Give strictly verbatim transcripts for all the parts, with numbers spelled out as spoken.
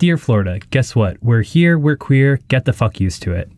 Dear Florida, guess what? We're here, we're queer, get the fuck used to it.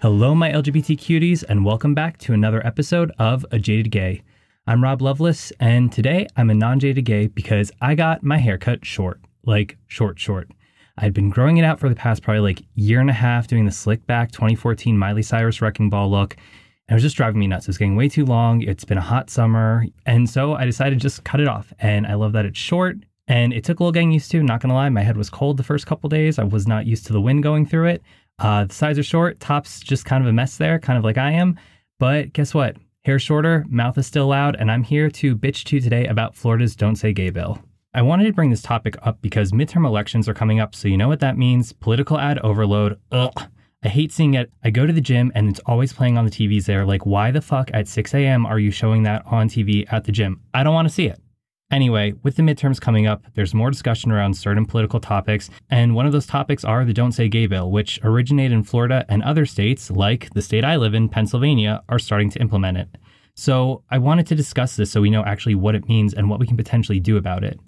Hello, my L G B T cuties, and welcome back to another episode of A Jaded Gay. I'm Rob Loveless, and today I'm a non-jaded gay because I got my hair cut short, like short, short. I'd been growing it out for the past probably like year and a half, doing the slick back twenty fourteen Miley Cyrus wrecking ball look, and it was just driving me nuts. It was getting way too long. It's been a hot summer, and so I decided to just cut it off, and I love that it's short, and it took a little getting used to, not gonna lie. My head was cold the first couple days. I was not used to the wind going through it. Uh, the sides are short, top's just kind of a mess there, kind of like I am, but guess what? Hair shorter, mouth is still loud, and I'm here to bitch to you today about Florida's Don't Say Gay bill. I wanted to bring this topic up because midterm elections are coming up, so you know what that means. Political ad overload. Ugh. I hate seeing it. I go to the gym and it's always playing on the T Vs there. Like, why the fuck at six a.m. are you showing that on T V at the gym? I don't want to see it. Anyway, with the midterms coming up, there's more discussion around certain political topics, and one of those topics are the Don't Say Gay bill, which originated in Florida, and other states, like the state I live in, Pennsylvania, are starting to implement it. So I wanted to discuss this so we know actually what it means and what we can potentially do about it.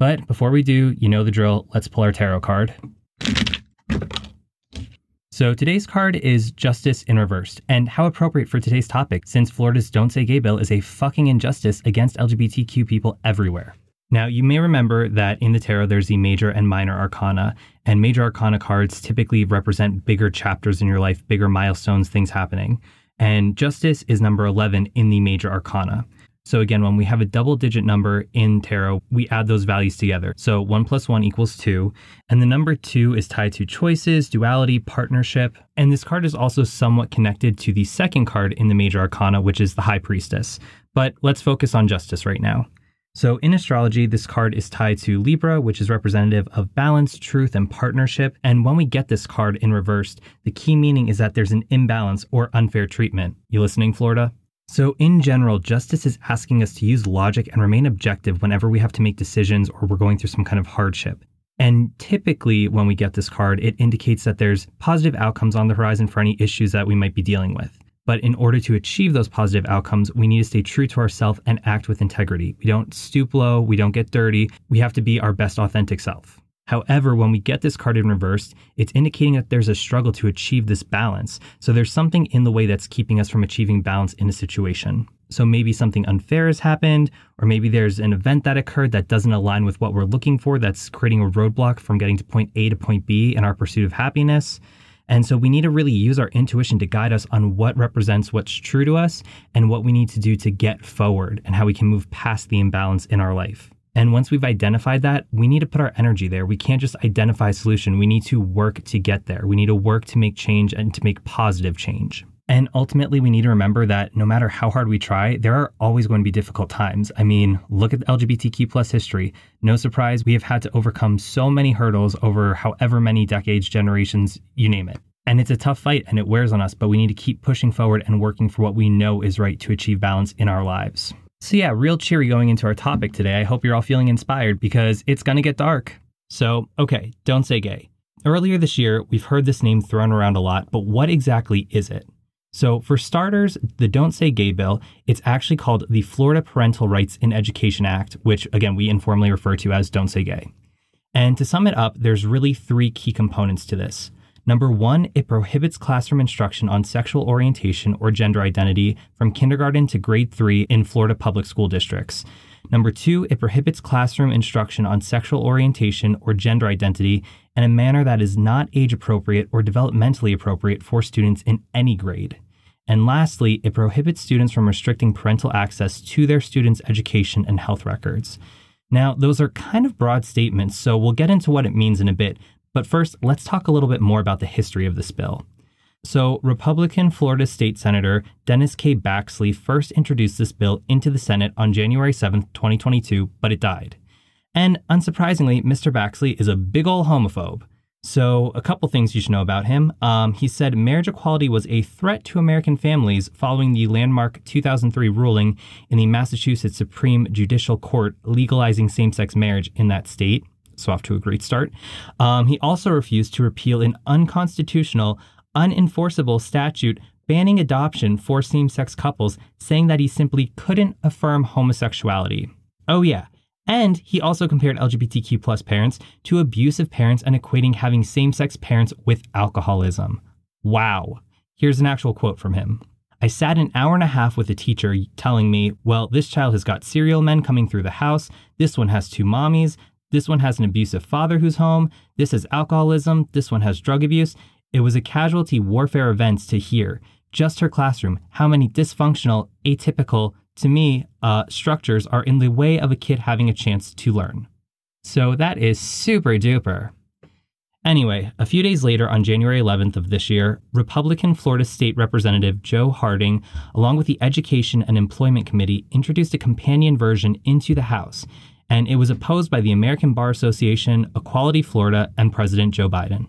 But before we do, you know the drill, let's pull our tarot card. So today's card is Justice in Reverse, and how appropriate for today's topic since Florida's Don't Say Gay bill is a fucking injustice against L G B T Q people everywhere. Now, you may remember that in the tarot, there's the major and minor arcana, and major arcana cards typically represent bigger chapters in your life, bigger milestones, things happening. And Justice is number eleven in the major arcana. So again, when we have a double digit number in tarot, we add those values together. So one plus one equals two. And the number two is tied to choices, duality, partnership. And this card is also somewhat connected to the second card in the major arcana, which is the High Priestess. But let's focus on Justice right now. So in astrology, this card is tied to Libra, which is representative of balance, truth, and partnership. And when we get this card in reversed, the key meaning is that there's an imbalance or unfair treatment. You listening, Florida? So in general, justice is asking us to use logic and remain objective whenever we have to make decisions or we're going through some kind of hardship. And typically when we get this card, it indicates that there's positive outcomes on the horizon for any issues that we might be dealing with. But in order to achieve those positive outcomes, we need to stay true to ourselves and act with integrity. We don't stoop low, we don't get dirty, we have to be our best authentic self. However, when we get this card in reverse, it's indicating that there's a struggle to achieve this balance. So there's something in the way that's keeping us from achieving balance in a situation. So maybe something unfair has happened, or maybe there's an event that occurred that doesn't align with what we're looking for, that's creating a roadblock from getting to point A to point B in our pursuit of happiness. And so we need to really use our intuition to guide us on what represents what's true to us and what we need to do to get forward and how we can move past the imbalance in our life. And once we've identified that, we need to put our energy there. We can't just identify a solution. We need to work to get there. We need to work to make change and to make positive change. And ultimately, we need to remember that no matter how hard we try, there are always going to be difficult times. I mean, look at the L G B T Q plus history. No surprise, we have had to overcome so many hurdles over however many decades, generations, you name it. And it's a tough fight and it wears on us, but we need to keep pushing forward and working for what we know is right to achieve balance in our lives. So yeah, real cheery going into our topic today. I hope you're all feeling inspired because it's going to get dark. So, okay, don't say gay. Earlier this year, we've heard this name thrown around a lot, but what exactly is it? So for starters, the Don't Say Gay bill, it's actually called the Florida Parental Rights in Education Act, which again, we informally refer to as Don't Say Gay. And to sum it up, there's really three key components to this. Number one, it prohibits classroom instruction on sexual orientation or gender identity from kindergarten to grade three in Florida public school districts. Number two, it prohibits classroom instruction on sexual orientation or gender identity in a manner that is not age appropriate or developmentally appropriate for students in any grade. And lastly, it prohibits students from restricting parental access to their students' education and health records. Now, those are kind of broad statements, so we'll get into what it means in a bit. But first, let's talk a little bit more about the history of this bill. So, Republican Florida State Senator Dennis K. Baxley first introduced this bill into the Senate on January seventh, twenty twenty-two, but it died. And unsurprisingly, Mister Baxley is a big ol' homophobe. So a couple things you should know about him. Um, he said marriage equality was a threat to American families following the landmark two thousand three ruling in the Massachusetts Supreme Judicial Court legalizing same-sex marriage in that state. So off to a great start. Um, he also refused to repeal an unconstitutional, unenforceable statute banning adoption for same-sex couples, saying that he simply couldn't affirm homosexuality. Oh yeah. And he also compared L G B T Q plus parents to abusive parents and equating having same-sex parents with alcoholism. Wow. Here's an actual quote from him. I sat an hour and a half with a teacher telling me, well, this child has got serial men coming through the house. This one has two mommies. This one has an abusive father who's home. This has alcoholism. This one has drug abuse. It was a casualty warfare event to hear. Just her classroom, how many dysfunctional, atypical, to me, uh, structures are in the way of a kid having a chance to learn. So that is super duper. Anyway, a few days later on January eleventh of this year, Republican Florida State Representative Joe Harding, along with the Education and Employment Committee, introduced a companion version into the House, and it was opposed by the American Bar Association, Equality Florida, and President Joe Biden.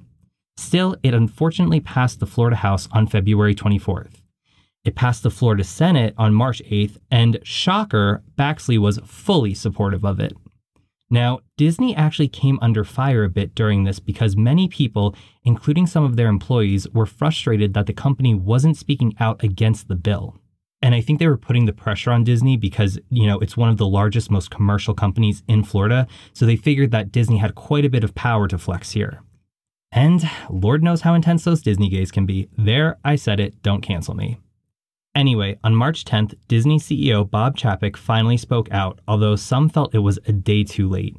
Still, it unfortunately passed the Florida House on February twenty-fourth. It passed the Florida Senate on March eighth, and shocker, Baxley was fully supportive of it. Now, Disney actually came under fire a bit during this because many people, including some of their employees, were frustrated that the company wasn't speaking out against the bill. And I think they were putting the pressure on Disney because, you know, it's one of the largest, most commercial companies in Florida, so they figured that Disney had quite a bit of power to flex here. And Lord knows how intense those Disney gays can be. There, I said it, don't cancel me. Anyway, on March tenth, Disney C E O Bob Chapek finally spoke out, although some felt it was a day too late.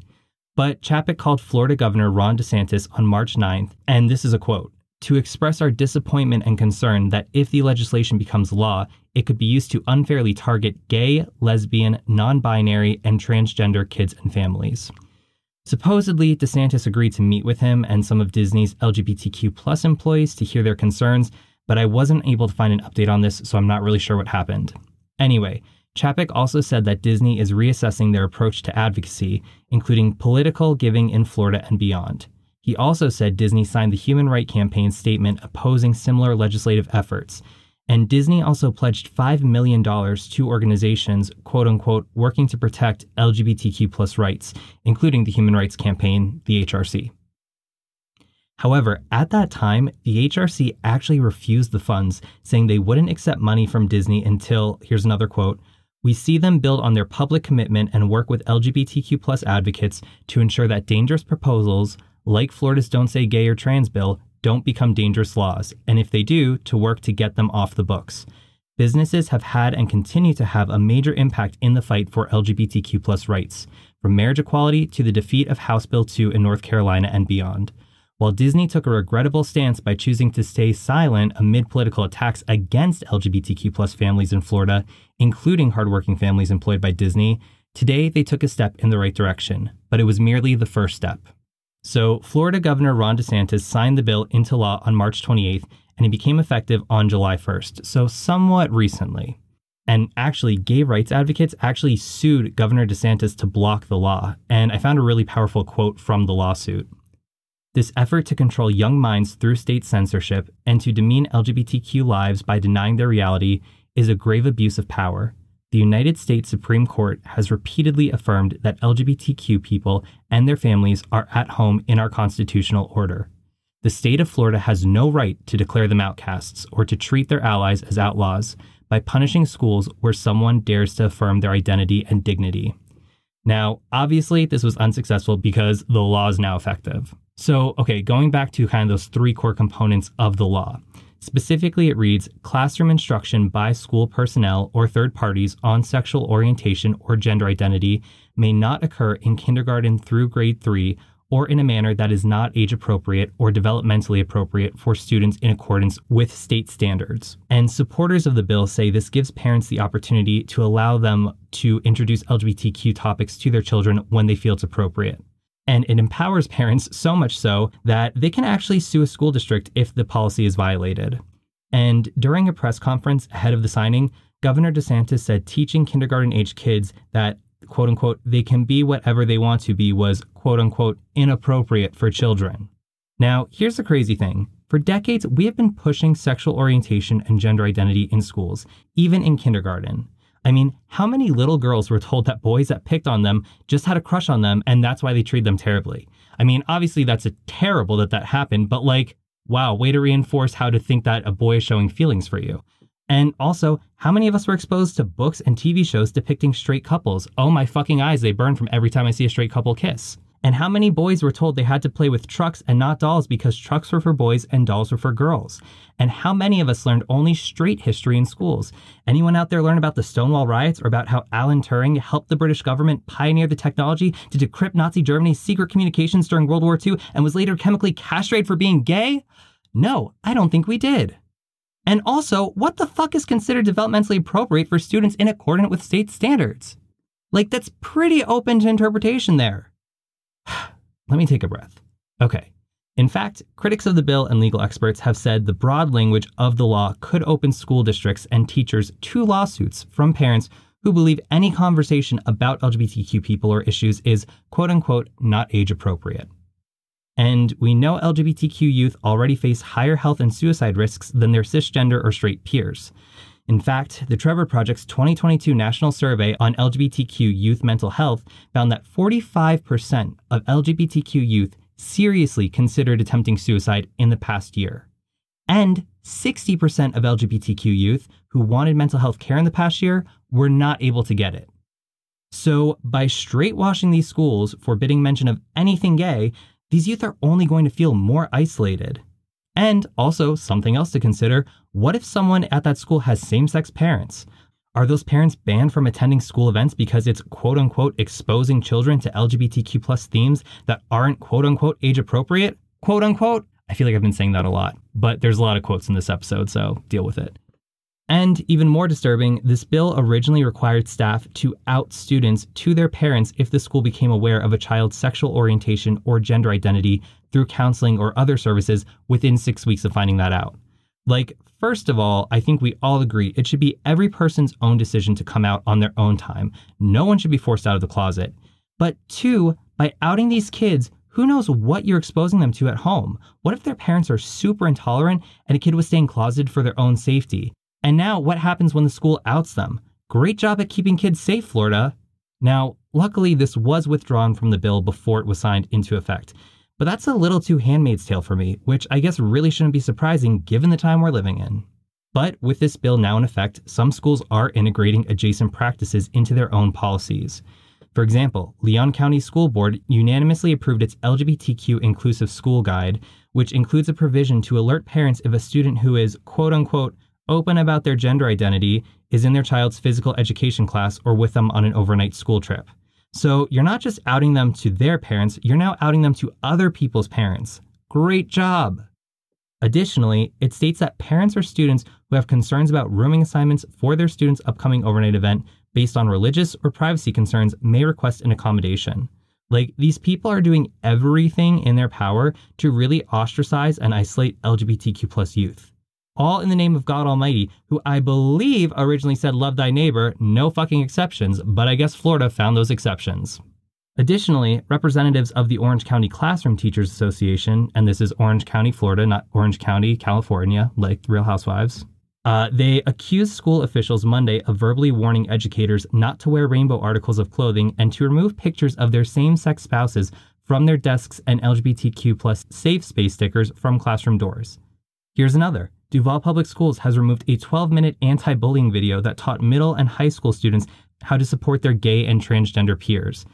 But Chapek called Florida Governor Ron DeSantis on March ninth, and this is a quote, to express our disappointment and concern that if the legislation becomes law, it could be used to unfairly target gay, lesbian, non-binary, and transgender kids and families. Supposedly, DeSantis agreed to meet with him and some of Disney's L G B T Q plus employees to hear their concerns, but I wasn't able to find an update on this, so I'm not really sure what happened. Anyway, Chapek also said that Disney is reassessing their approach to advocacy, including political giving in Florida and beyond. He also said Disney signed the Human Rights Campaign statement opposing similar legislative efforts, and Disney also pledged five million dollars to organizations, quote-unquote, working to protect L G B T Q plus rights, including the Human Rights Campaign, the H R C. However, at that time, the H R C actually refused the funds, saying they wouldn't accept money from Disney until, here's another quote, we see them build on their public commitment and work with L G B T Q plus advocates to ensure that dangerous proposals, like Florida's Don't Say Gay or Trans bill, don't become dangerous laws, and if they do, to work to get them off the books. Businesses have had and continue to have a major impact in the fight for L G B T Q plus rights, from marriage equality to the defeat of House Bill two in North Carolina and beyond. While Disney took a regrettable stance by choosing to stay silent amid political attacks against L G B T Q plus families in Florida, including hardworking families employed by Disney, today they took a step in the right direction, but it was merely the first step. So Florida Governor Ron DeSantis signed the bill into law on March twenty-eighth, and it became effective on July first, so somewhat recently. And actually, gay rights advocates actually sued Governor DeSantis to block the law, and I found a really powerful quote from the lawsuit. This effort to control young minds through state censorship and to demean L G B T Q lives by denying their reality is a grave abuse of power. The United States Supreme Court has repeatedly affirmed that L G B T Q people and their families are at home in our constitutional order. The state of Florida has no right to declare them outcasts or to treat their allies as outlaws by punishing schools where someone dares to affirm their identity and dignity. Now, obviously, this was unsuccessful because the law is now effective. So, okay, going back to kind of those three core components of the law. Specifically, it reads, classroom instruction by school personnel or third parties on sexual orientation or gender identity may not occur in kindergarten through grade three or in a manner that is not age appropriate or developmentally appropriate for students in accordance with state standards. And supporters of the bill say this gives parents the opportunity to allow them to introduce L G B T Q topics to their children when they feel it's appropriate. And it empowers parents so much so that they can actually sue a school district if the policy is violated. And during a press conference ahead of the signing, Governor DeSantis said teaching kindergarten-age kids that, quote-unquote, they can be whatever they want to be was, quote-unquote, inappropriate for children. Now, here's the crazy thing. For decades, we have been pushing sexual orientation and gender identity in schools, even in kindergarten. I mean, how many little girls were told that boys that picked on them just had a crush on them and that's why they treated them terribly? I mean, obviously that's a terrible that that happened, but like, wow, way to reinforce how to think that a boy is showing feelings for you. And also, how many of us were exposed to books and T V shows depicting straight couples? Oh my fucking eyes, they burn from every time I see a straight couple kiss. And how many boys were told they had to play with trucks and not dolls because trucks were for boys and dolls were for girls? And how many of us learned only straight history in schools? Anyone out there learn about the Stonewall riots or about how Alan Turing helped the British government pioneer the technology to decrypt Nazi Germany's secret communications during World War Two and was later chemically castrated for being gay? No, I don't think we did. And also, what the fuck is considered developmentally appropriate for students in accordance with state standards? Like, that's pretty open to interpretation there. Let me take a breath. Okay. In fact, critics of the bill and legal experts have said the broad language of the law could open school districts and teachers to lawsuits from parents who believe any conversation about L G B T Q people or issues is, quote unquote, not age appropriate. And we know L G B T Q youth already face higher health and suicide risks than their cisgender or straight peers. In fact, the Trevor Project's twenty twenty-two national survey on L G B T Q youth mental health found that forty-five percent of L G B T Q youth seriously considered attempting suicide in the past year. And sixty percent of L G B T Q youth who wanted mental health care in the past year were not able to get it. So by straightwashing these schools, forbidding mention of anything gay, these youth are only going to feel more isolated. And also, something else to consider, what if someone at that school has same-sex parents? Are those parents banned from attending school events because it's quote-unquote exposing children to L G B T Q plus themes that aren't quote-unquote age-appropriate? Quote-unquote? I feel like I've been saying that a lot, but there's a lot of quotes in this episode, so deal with it. And even more disturbing, this bill originally required staff to out students to their parents if the school became aware of a child's sexual orientation or gender identity through counseling or other services within six weeks of finding that out. Like, first of all, I think we all agree it should be every person's own decision to come out on their own time. No one should be forced out of the closet. But two, by outing these kids, who knows what you're exposing them to at home? What if their parents are super intolerant and a kid was staying closeted for their own safety? And now what happens when the school outs them? Great job at keeping kids safe, Florida. Now, luckily, this was withdrawn from the bill before it was signed into effect. But that's a little too Handmaid's Tale for me, which I guess really shouldn't be surprising given the time we're living in. But with this bill now in effect, some schools are integrating adjacent practices into their own policies. For example, Leon County School Board unanimously approved its L G B T Q inclusive school guide, which includes a provision to alert parents if a student who is, quote unquote, open about their gender identity is in their child's physical education class or with them on an overnight school trip. So you're not just outing them to their parents, you're now outing them to other people's parents. Great job. Additionally, it states that parents or students who have concerns about rooming assignments for their students' upcoming overnight event based on religious or privacy concerns may request an accommodation. Like, these people are doing everything in their power to really ostracize and isolate L G B T Q plus youth. All in the name of God Almighty, who I believe originally said, love thy neighbor, no fucking exceptions, but I guess Florida found those exceptions. Additionally, representatives of the Orange County Classroom Teachers Association, and this is Orange County, Florida, not Orange County, California, like Real Housewives, uh, they accused school officials Monday of verbally warning educators not to wear rainbow articles of clothing and to remove pictures of their same-sex spouses from their desks and L G B T Q plus safe space stickers from classroom doors. Here's another. Duval Public Schools has removed a twelve-minute anti-bullying video that taught middle and high school students how to support their gay and transgender peers.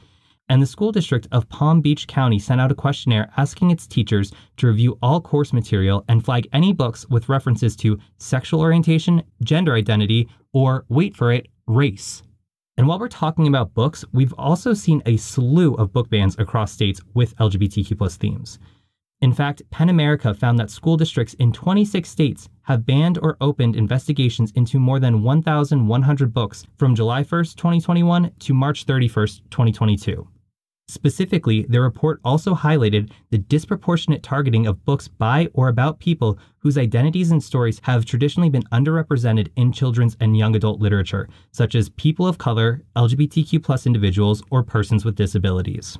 And the school district of Palm Beach County sent out a questionnaire asking its teachers to review all course material and flag any books with references to sexual orientation, gender identity, or, wait for it, race. And while we're talking about books, we've also seen a slew of book bans across states with L G B T Q plus themes. In fact, PEN America found that school districts in twenty-six states have banned or opened investigations into more than one thousand one hundred books from July first, twenty twenty-one to March thirty-first, twenty twenty-two. Specifically, their report also highlighted the disproportionate targeting of books by or about people whose identities and stories have traditionally been underrepresented in children's and young adult literature, such as people of color, L G B T Q plus individuals, or persons with disabilities.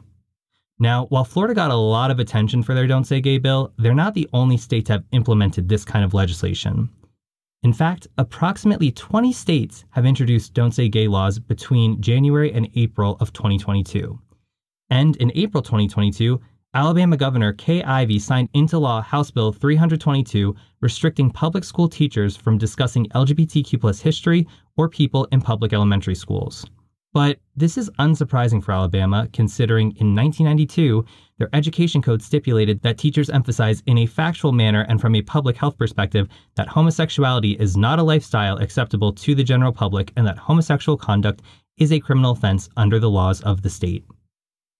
Now, while Florida got a lot of attention for their Don't Say Gay bill, they're not the only state to have implemented this kind of legislation. In fact, approximately twenty states have introduced Don't Say Gay laws between January and April of twenty twenty-two. And in April twenty twenty-two, Alabama Governor Kay Ivey signed into law House Bill three twenty-two, restricting public school teachers from discussing L G B T Q plus history or people in public elementary schools. But this is unsurprising for Alabama, considering in nineteen ninety-two, their education code stipulated that teachers emphasize in a factual manner and from a public health perspective that homosexuality is not a lifestyle acceptable to the general public and that homosexual conduct is a criminal offense under the laws of the state.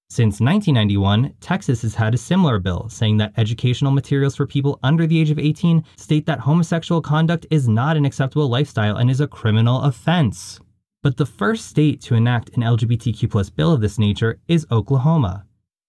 Since nineteen ninety-one, Texas has had a similar bill saying that educational materials for people under the age of eighteen state that homosexual conduct is not an acceptable lifestyle and is a criminal offense. But the first state to enact an L G B T Q plus bill of this nature is Oklahoma.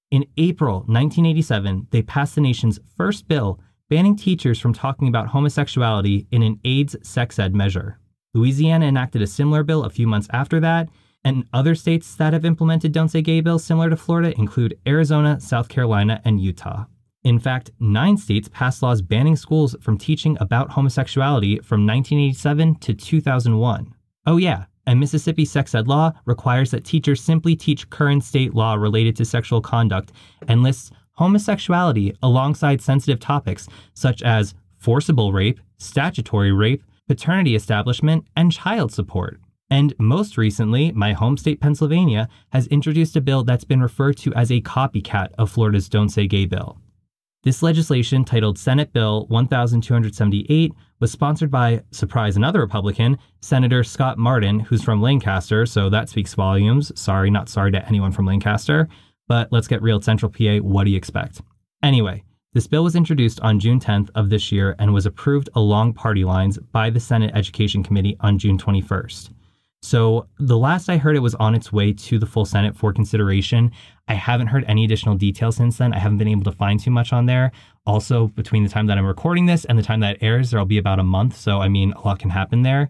In April nineteen eighty-seven, they passed the nation's first bill banning teachers from talking about homosexuality in an AIDS sex ed measure. Louisiana enacted a similar bill a few months after that, and other states that have implemented Don't Say Gay bills similar to Florida include Arizona, South Carolina, and Utah. In fact, nine states passed laws banning schools from teaching about homosexuality from nineteen eighty-seven to two thousand one. Oh yeah. And Mississippi sex ed law requires that teachers simply teach current state law related to sexual conduct and lists homosexuality alongside sensitive topics such as forcible rape, statutory rape, paternity establishment, and child support. And most recently, my home state, Pennsylvania, has introduced a bill that's been referred to as a copycat of Florida's Don't Say Gay bill. This legislation, titled Senate Bill one thousand two hundred seventy-eight, was sponsored by, surprise, another Republican, Senator Scott Martin, who's from Lancaster, so that speaks volumes. Sorry, not sorry to anyone from Lancaster, but let's get real, Central P A, what do you expect? Anyway, this bill was introduced on June tenth of this year and was approved along party lines by the Senate Education Committee on June twenty-first. So the last I heard, it was on its way to the full Senate for consideration. I haven't heard any additional details since then. I haven't been able to find too much on there. Also, between the time that I'm recording this and the time that it airs, there'll be about a month. So, I mean, a lot can happen there.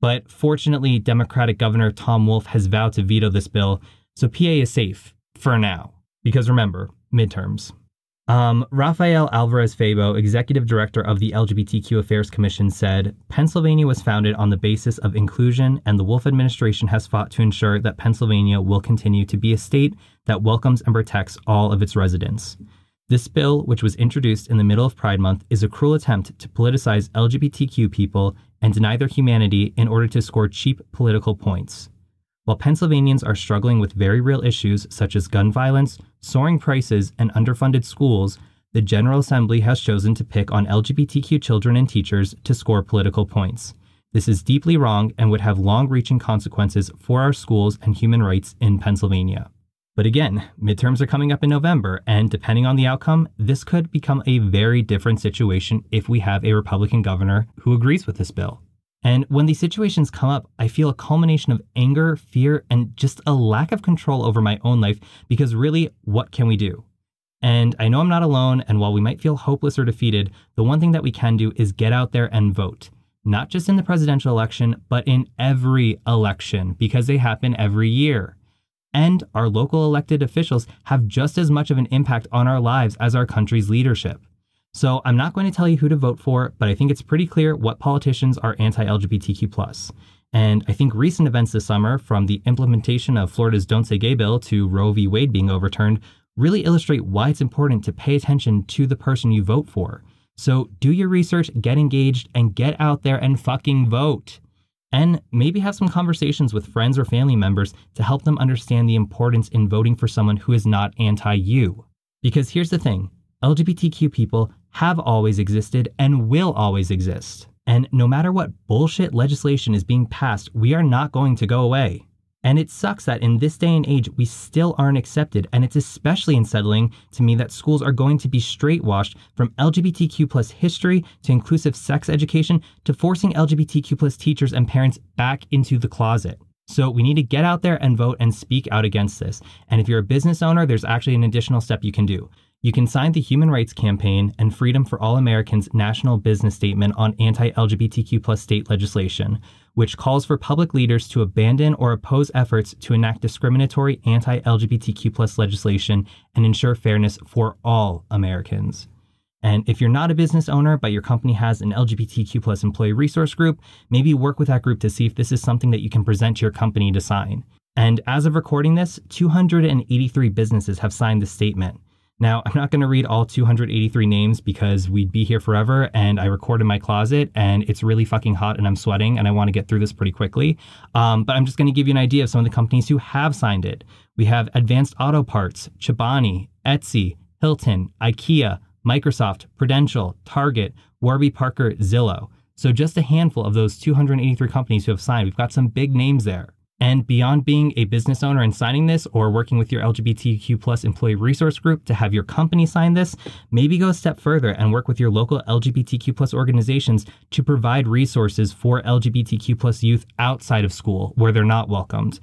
But fortunately, Democratic Governor Tom Wolf has vowed to veto this bill. So P A is safe for now, because remember, midterms. Um, Rafael Alvarez-Fabo, executive director of the L G B T Q Affairs Commission, said, Pennsylvania was founded on the basis of inclusion, and the Wolf administration has fought to ensure that Pennsylvania will continue to be a state that welcomes and protects all of its residents. This bill, which was introduced in the middle of Pride Month, is a cruel attempt to politicize L G B T Q people and deny their humanity in order to score cheap political points. While Pennsylvanians are struggling with very real issues such as gun violence, soaring prices, and underfunded schools, the General Assembly has chosen to pick on L G B T Q children and teachers to score political points. This is deeply wrong and would have long-reaching consequences for our schools and human rights in Pennsylvania. But again, midterms are coming up in November, and depending on the outcome, this could become a very different situation if we have a Republican governor who agrees with this bill. And when these situations come up, I feel a culmination of anger, fear, and just a lack of control over my own life, because really, what can we do? And I know I'm not alone, and while we might feel hopeless or defeated, the one thing that we can do is get out there and vote. Not just in the presidential election, but in every election, because they happen every year. And our local elected officials have just as much of an impact on our lives as our country's leadership. So I'm not going to tell you who to vote for, but I think it's pretty clear what politicians are anti-L G B T Q plus. And I think recent events this summer, from the implementation of Florida's Don't Say Gay bill to Roe v. Wade being overturned, really illustrate why it's important to pay attention to the person you vote for. So do your research, get engaged, and get out there and fucking vote. And maybe have some conversations with friends or family members to help them understand the importance in voting for someone who is not anti-you. Because here's the thing, L G B T Q people have always existed and will always exist. And no matter what bullshit legislation is being passed, we are not going to go away. And it sucks that in this day and age, we still aren't accepted. And it's especially unsettling to me that schools are going to be straightwashed from L G B T Q plus history to inclusive sex education to forcing L G B T Q plus teachers and parents back into the closet. So we need to get out there and vote and speak out against this. And if you're a business owner, there's actually an additional step you can do. You can sign the Human Rights Campaign and Freedom for All Americans National Business Statement on anti-L G B T Q plus state legislation, which calls for public leaders to abandon or oppose efforts to enact discriminatory anti-L G B T Q plus legislation and ensure fairness for all Americans. And if you're not a business owner, but your company has an L G B T Q plus employee resource group, maybe work with that group to see if this is something that you can present to your company to sign. And as of recording this, two hundred eighty-three businesses have signed the statement. Now, I'm not going to read all two hundred eighty-three names because we'd be here forever, and I record in my closet, and it's really fucking hot, and I'm sweating, and I want to get through this pretty quickly. Um, but I'm just going to give you an idea of some of the companies who have signed it. We have Advanced Auto Parts, Chobani, Etsy, Hilton, IKEA, Microsoft, Prudential, Target, Warby Parker, Zillow. So just a handful of those two hundred eighty-three companies who have signed. We've got some big names there. And beyond being a business owner and signing this, or working with your L G B T Q plus employee resource group to have your company sign this, maybe go a step further and work with your local L G B T Q plus organizations to provide resources for L G B T Q plus youth outside of school where they're not welcomed.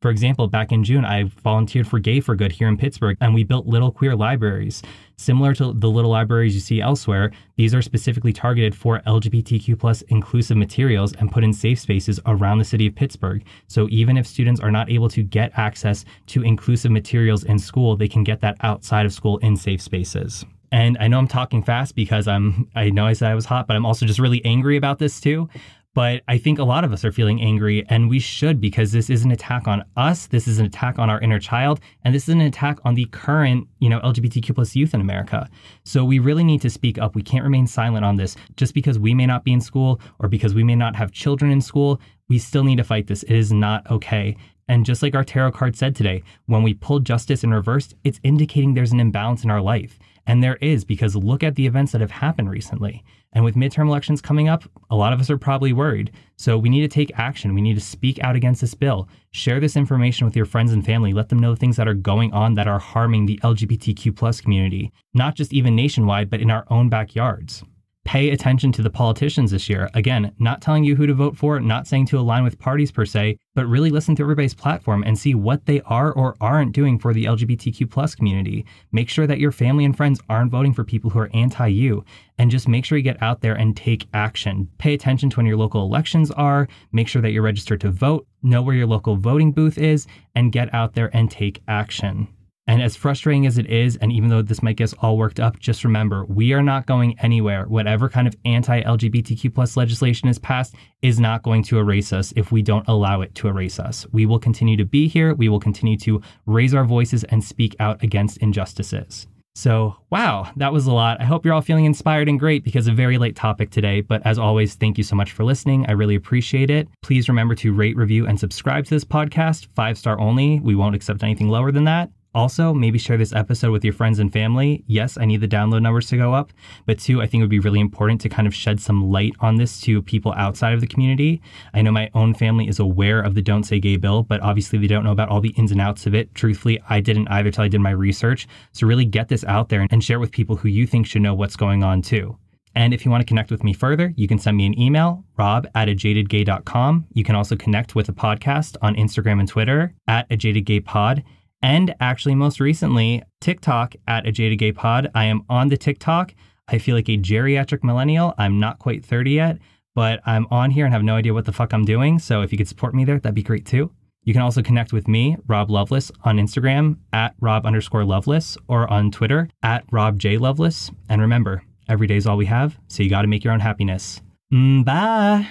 For example, back in June, I volunteered for Gay for Good here in Pittsburgh, and we built little queer libraries. Similar to the little libraries you see elsewhere, these are specifically targeted for L G B T Q plus inclusive materials and put in safe spaces around the city of Pittsburgh. So even if students are not able to get access to inclusive materials in school, they can get that outside of school in safe spaces. And I know I'm talking fast because I'm, I know I said I was hot, but I'm also just really angry about this too. But I think a lot of us are feeling angry, and we should, because this is an attack on us. This is an attack on our inner child. And this is an attack on the current, you know, L G B T Q plus youth in America. So we really need to speak up. We can't remain silent on this just because we may not be in school or because we may not have children in school. We still need to fight this. It is not okay. And just like our tarot card said today, when we pull justice in reverse, it's indicating there's an imbalance in our life. And there is, because look at the events that have happened recently. And with midterm elections coming up, a lot of us are probably worried. So we need to take action. We need to speak out against this bill. Share this information with your friends and family. Let them know things that are going on that are harming the L G B T Q plus community, not just even nationwide, but in our own backyards. Pay attention to the politicians this year. Again, not telling you who to vote for, not saying to align with parties per se, but really listen to everybody's platform and see what they are or aren't doing for the L G B T Q plus community. Make sure that your family and friends aren't voting for people who are anti-you, and just make sure you get out there and take action. Pay attention to when your local elections are, make sure that you're registered to vote, know where your local voting booth is, and get out there and take action. And as frustrating as it is, and even though this might get us all worked up, just remember, we are not going anywhere. Whatever kind of anti-L G B T Q plus legislation is passed is not going to erase us if we don't allow it to erase us. We will continue to be here. We will continue to raise our voices and speak out against injustices. So, wow, that was a lot. I hope you're all feeling inspired and great because a very late topic today. But as always, thank you so much for listening. I really appreciate it. Please remember to rate, review, and subscribe to this podcast. Five star only. We won't accept anything lower than that. Also, maybe share this episode with your friends and family. Yes, I need the download numbers to go up. But two, I think it would be really important to kind of shed some light on this to people outside of the community. I know my own family is aware of the Don't Say Gay bill, but obviously they don't know about all the ins and outs of it. Truthfully, I didn't either till I did my research. So really get this out there and share with people who you think should know what's going on too. And if you want to connect with me further, you can send me an email, rob at a jaded gay dot com. You can also connect with the podcast on Instagram and Twitter at ajadedgaypod. And actually, most recently, TikTok at A Jaded Gay Pod. I am on the TikTok. I feel like a geriatric millennial. I'm not quite thirty yet, but I'm on here and have no idea what the fuck I'm doing. So if you could support me there, that'd be great too. You can also connect with me, Rob Loveless, on Instagram at Rob underscore Loveless or on Twitter at Rob J Loveless. And remember, every day is all we have, so you got to make your own happiness. Mm, bye.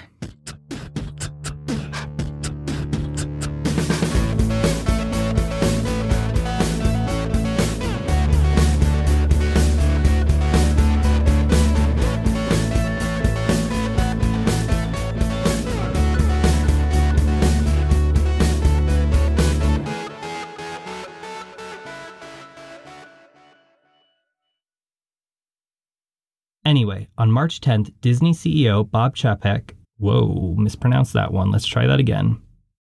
Anyway, on March tenth, Disney C E O Bob Chapek, whoa, mispronounced that one. Let's try that again.